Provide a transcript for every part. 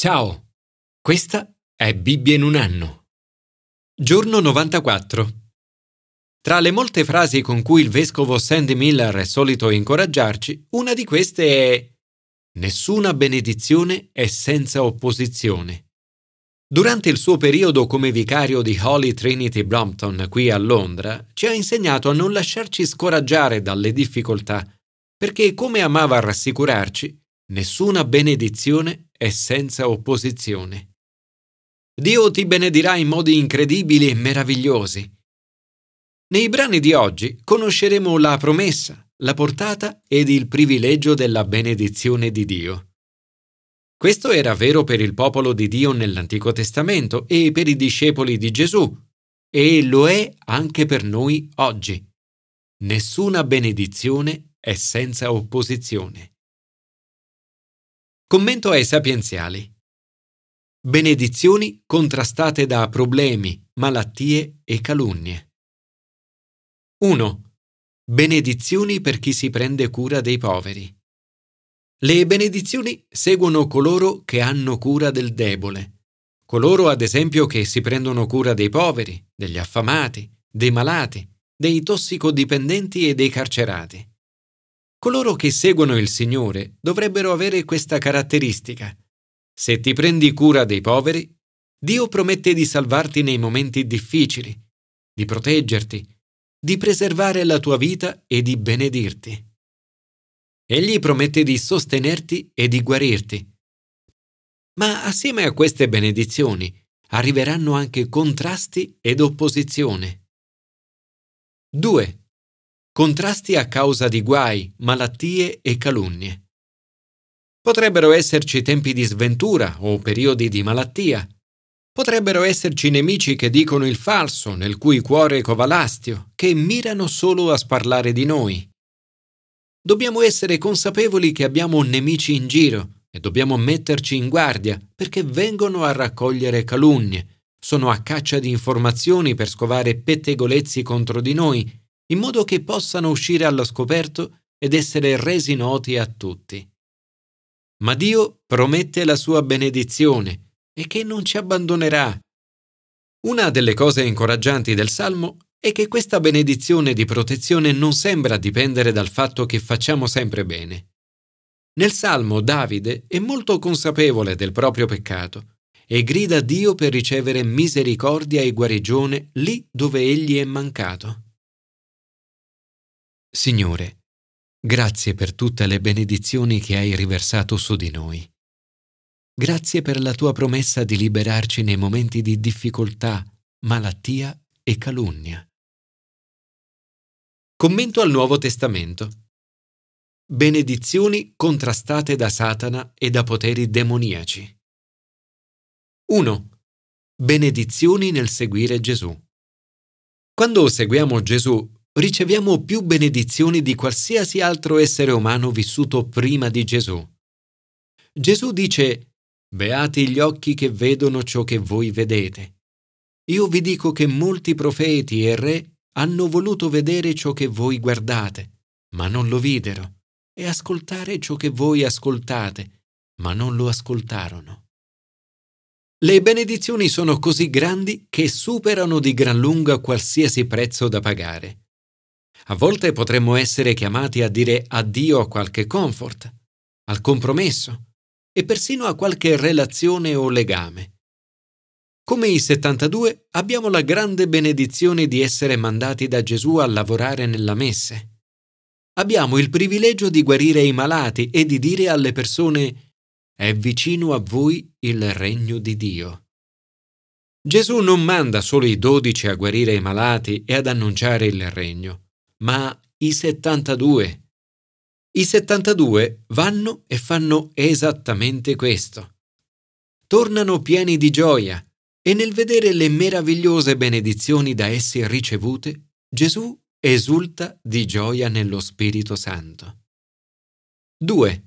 Ciao, questa è Bibbia in un anno. Giorno 94. Tra le molte frasi con cui il vescovo Sandy Miller è solito incoraggiarci, una di queste è «Nessuna benedizione è senza opposizione». Durante il suo periodo come vicario di Holy Trinity Brompton qui a Londra, ci ha insegnato a non lasciarci scoraggiare dalle difficoltà, perché, come amava rassicurarci, nessuna benedizione è senza opposizione. Dio ti benedirà in modi incredibili e meravigliosi. Nei brani di oggi conosceremo la promessa, la portata ed il privilegio della benedizione di Dio. Questo era vero per il popolo di Dio nell'Antico Testamento e per i discepoli di Gesù, e lo è anche per noi oggi. Nessuna benedizione è senza opposizione. Commento ai sapienziali. Benedizioni contrastate da problemi, malattie e calunnie. 1. Benedizioni per chi si prende cura dei poveri. Le benedizioni seguono coloro che hanno cura del debole. Coloro, ad esempio, che si prendono cura dei poveri, degli affamati, dei malati, dei tossicodipendenti e dei carcerati. Coloro che seguono il Signore dovrebbero avere questa caratteristica. Se ti prendi cura dei poveri, Dio promette di salvarti nei momenti difficili, di proteggerti, di preservare la tua vita e di benedirti. Egli promette di sostenerti e di guarirti. Ma assieme a queste benedizioni arriveranno anche contrasti ed opposizione. 2. Contrasti a causa di guai, malattie e calunnie. Potrebbero esserci tempi di sventura o periodi di malattia. Potrebbero esserci nemici che dicono il falso, nel cui cuore cova l'astio, che mirano solo a sparlare di noi. Dobbiamo essere consapevoli che abbiamo nemici in giro e dobbiamo metterci in guardia perché vengono a raccogliere calunnie, sono a caccia di informazioni per scovare pettegolezzi contro di noi, in modo che possano uscire allo scoperto ed essere resi noti a tutti. Ma Dio promette la sua benedizione e che non ci abbandonerà. Una delle cose incoraggianti del Salmo è che questa benedizione di protezione non sembra dipendere dal fatto che facciamo sempre bene. Nel Salmo Davide è molto consapevole del proprio peccato e grida a Dio per ricevere misericordia e guarigione lì dove egli è mancato. Signore, grazie per tutte le benedizioni che hai riversato su di noi. Grazie per la tua promessa di liberarci nei momenti di difficoltà, malattia e calunnia. Commento al Nuovo Testamento. Benedizioni contrastate da Satana e da poteri demoniaci. 1. Benedizioni nel seguire Gesù. Quando seguiamo Gesù, riceviamo più benedizioni di qualsiasi altro essere umano vissuto prima di Gesù. Gesù dice: «Beati gli occhi che vedono ciò che voi vedete. Io vi dico che molti profeti e re hanno voluto vedere ciò che voi guardate, ma non lo videro, e ascoltare ciò che voi ascoltate, ma non lo ascoltarono». Le benedizioni sono così grandi che superano di gran lunga qualsiasi prezzo da pagare. A volte potremmo essere chiamati a dire addio a qualche comfort, al compromesso, e persino a qualche relazione o legame. Come i 72, abbiamo la grande benedizione di essere mandati da Gesù a lavorare nella messe. Abbiamo il privilegio di guarire i malati e di dire alle persone: «È vicino a voi il regno di Dio». Gesù non manda solo i 12 a guarire i malati e ad annunciare il regno, ma i 72. I 72 vanno e fanno esattamente questo. Tornano pieni di gioia e nel vedere le meravigliose benedizioni da essi ricevute, Gesù esulta di gioia nello Spirito Santo. 2.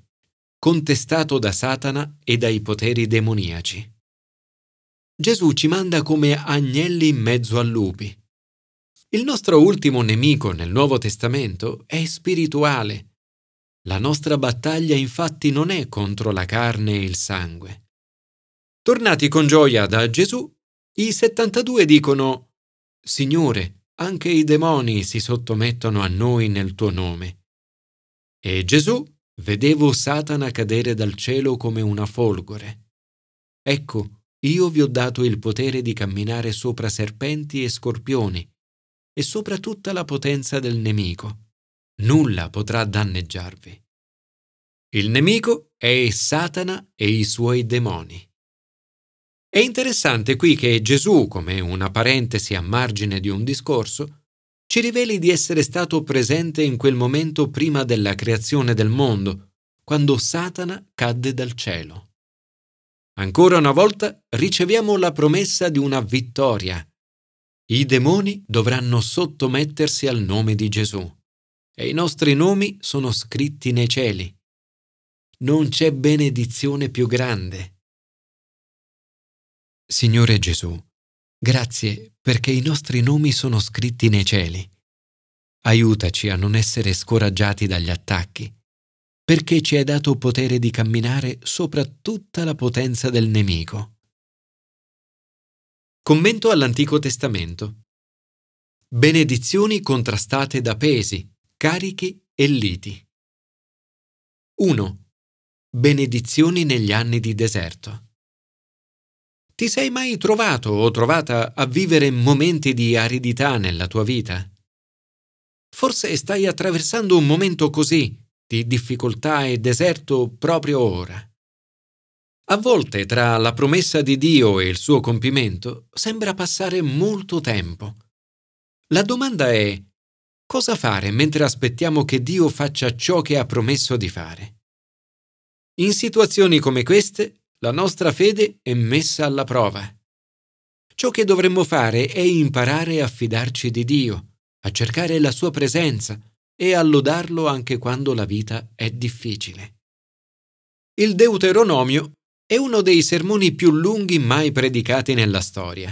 Contestato da Satana e dai poteri demoniaci. Gesù ci manda come agnelli in mezzo a lupi. Il nostro ultimo nemico nel Nuovo Testamento è spirituale. La nostra battaglia infatti non è contro la carne e il sangue. Tornati con gioia da Gesù, i 72 dicono: «Signore, anche i demoni si sottomettono a noi nel tuo nome». E Gesù: «Vedevo Satana cadere dal cielo come una folgore. Ecco, io vi ho dato il potere di camminare sopra serpenti e scorpioni e sopra tutta la potenza del nemico. Nulla potrà danneggiarvi». Il nemico è Satana e i suoi demoni. È interessante qui che Gesù, come una parentesi a margine di un discorso, ci riveli di essere stato presente in quel momento prima della creazione del mondo, quando Satana cadde dal cielo. Ancora una volta riceviamo la promessa di una vittoria. I demoni dovranno sottomettersi al nome di Gesù, e i nostri nomi sono scritti nei cieli. Non c'è benedizione più grande. Signore Gesù, grazie perché i nostri nomi sono scritti nei cieli. Aiutaci a non essere scoraggiati dagli attacchi, perché ci hai dato potere di camminare sopra tutta la potenza del nemico. Commento all'Antico Testamento. Benedizioni contrastate da pesi, carichi e liti. 1. Benedizioni negli anni di deserto. Ti sei mai trovato o trovata a vivere momenti di aridità nella tua vita? Forse stai attraversando un momento così, di difficoltà e deserto, proprio ora. A volte, tra la promessa di Dio e il suo compimento, sembra passare molto tempo. La domanda è: cosa fare mentre aspettiamo che Dio faccia ciò che ha promesso di fare? In situazioni come queste, la nostra fede è messa alla prova. Ciò che dovremmo fare è imparare a fidarci di Dio, a cercare la sua presenza e a lodarlo anche quando la vita è difficile. Il Deuteronomio è uno dei sermoni più lunghi mai predicati nella storia.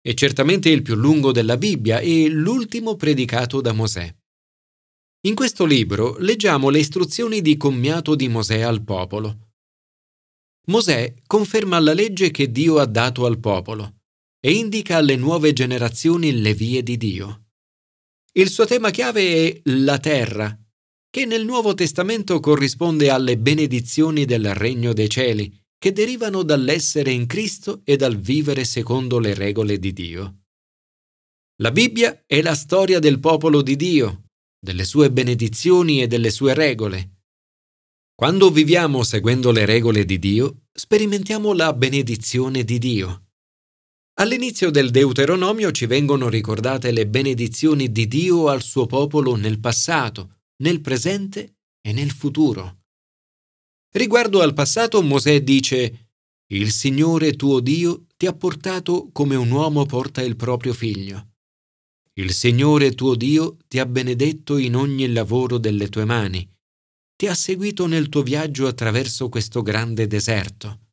È certamente il più lungo della Bibbia e l'ultimo predicato da Mosè. In questo libro leggiamo le istruzioni di commiato di Mosè al popolo. Mosè conferma la legge che Dio ha dato al popolo e indica alle nuove generazioni le vie di Dio. Il suo tema chiave è la terra, che nel Nuovo Testamento corrisponde alle benedizioni del Regno dei Cieli, che derivano dall'essere in Cristo e dal vivere secondo le regole di Dio. La Bibbia è la storia del popolo di Dio, delle sue benedizioni e delle sue regole. Quando viviamo seguendo le regole di Dio, sperimentiamo la benedizione di Dio. All'inizio del Deuteronomio ci vengono ricordate le benedizioni di Dio al suo popolo nel passato, nel presente e nel futuro. Riguardo al passato, Mosè dice: «Il Signore tuo Dio ti ha portato come un uomo porta il proprio figlio. Il Signore tuo Dio ti ha benedetto in ogni lavoro delle tue mani. Ti ha seguito nel tuo viaggio attraverso questo grande deserto.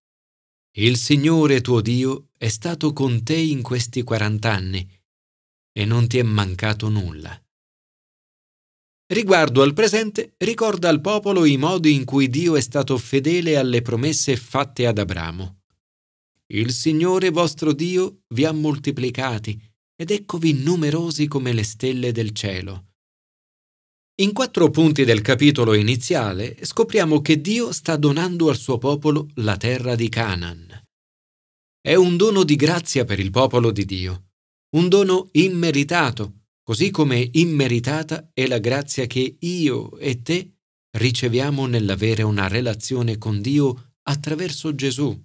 Il Signore tuo Dio è stato con te in questi 40 anni e non ti è mancato nulla». Riguardo al presente, ricorda al popolo i modi in cui Dio è stato fedele alle promesse fatte ad Abramo. «Il Signore vostro Dio vi ha moltiplicati ed eccovi numerosi come le stelle del cielo». In 4 punti del capitolo iniziale scopriamo che Dio sta donando al suo popolo la terra di Canaan. È un dono di grazia per il popolo di Dio, un dono immeritato, così come immeritata è la grazia che io e te riceviamo nell'avere una relazione con Dio attraverso Gesù.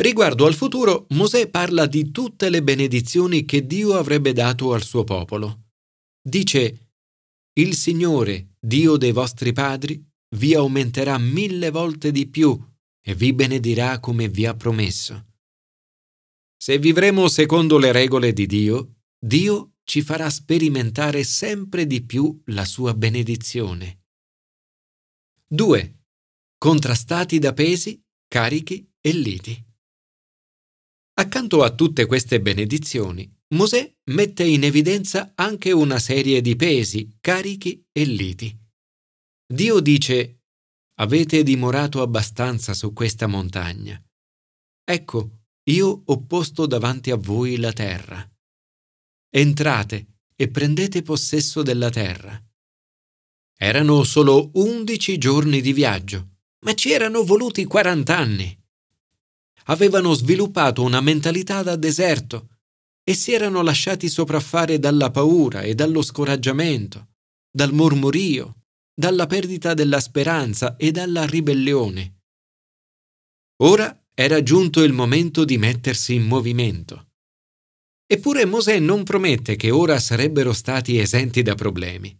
Riguardo al futuro, Mosè parla di tutte le benedizioni che Dio avrebbe dato al suo popolo. Dice: «Il Signore, Dio dei vostri padri, vi aumenterà 1000 volte di più e vi benedirà come vi ha promesso». Se vivremo secondo le regole di Dio, Dio ci farà sperimentare sempre di più la sua benedizione. 2. Contrastati da pesi, carichi e liti. Accanto a tutte queste benedizioni, Mosè mette in evidenza anche una serie di pesi, carichi e liti. Dio dice: «Avete dimorato abbastanza su questa montagna. Ecco, io ho posto davanti a voi la terra. Entrate e prendete possesso della terra. Erano solo 11 giorni di viaggio, ma ci erano voluti 40 anni. Avevano sviluppato una mentalità da deserto e si erano lasciati sopraffare dalla paura e dallo scoraggiamento, dal mormorio, dalla perdita della speranza e dalla ribellione. Ora era giunto il momento di mettersi in movimento. Eppure Mosè non promette che ora sarebbero stati esenti da problemi.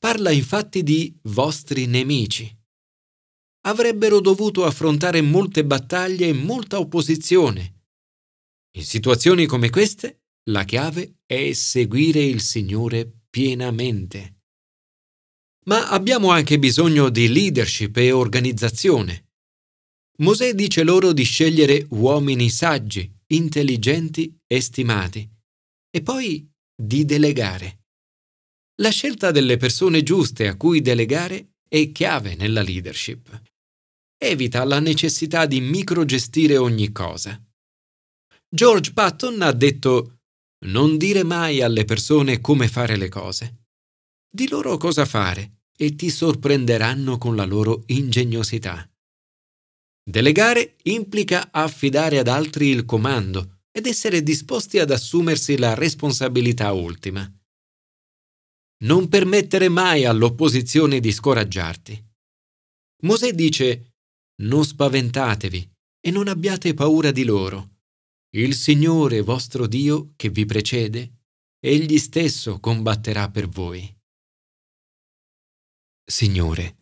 Parla infatti di vostri nemici. Avrebbero dovuto affrontare molte battaglie e molta opposizione. In situazioni come queste, la chiave è seguire il Signore pienamente. Ma abbiamo anche bisogno di leadership e organizzazione. Mosè dice loro di scegliere uomini saggi, intelligenti e stimati, e poi di delegare. La scelta delle persone giuste a cui delegare è chiave nella leadership. Evita la necessità di microgestire ogni cosa. George Patton ha detto: non dire mai alle persone come fare le cose. Di loro cosa fare e ti sorprenderanno con la loro ingegnosità. Delegare implica affidare ad altri il comando ed essere disposti ad assumersi la responsabilità ultima. Non permettere mai all'opposizione di scoraggiarti. Mosè dice: non spaventatevi e non abbiate paura di loro. Il Signore vostro Dio che vi precede, Egli stesso combatterà per voi. Signore,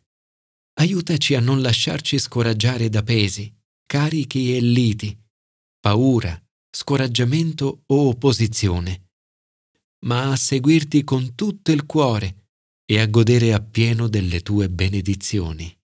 aiutaci a non lasciarci scoraggiare da pesi, carichi e liti, paura, scoraggiamento o opposizione, ma a seguirti con tutto il cuore e a godere appieno delle tue benedizioni.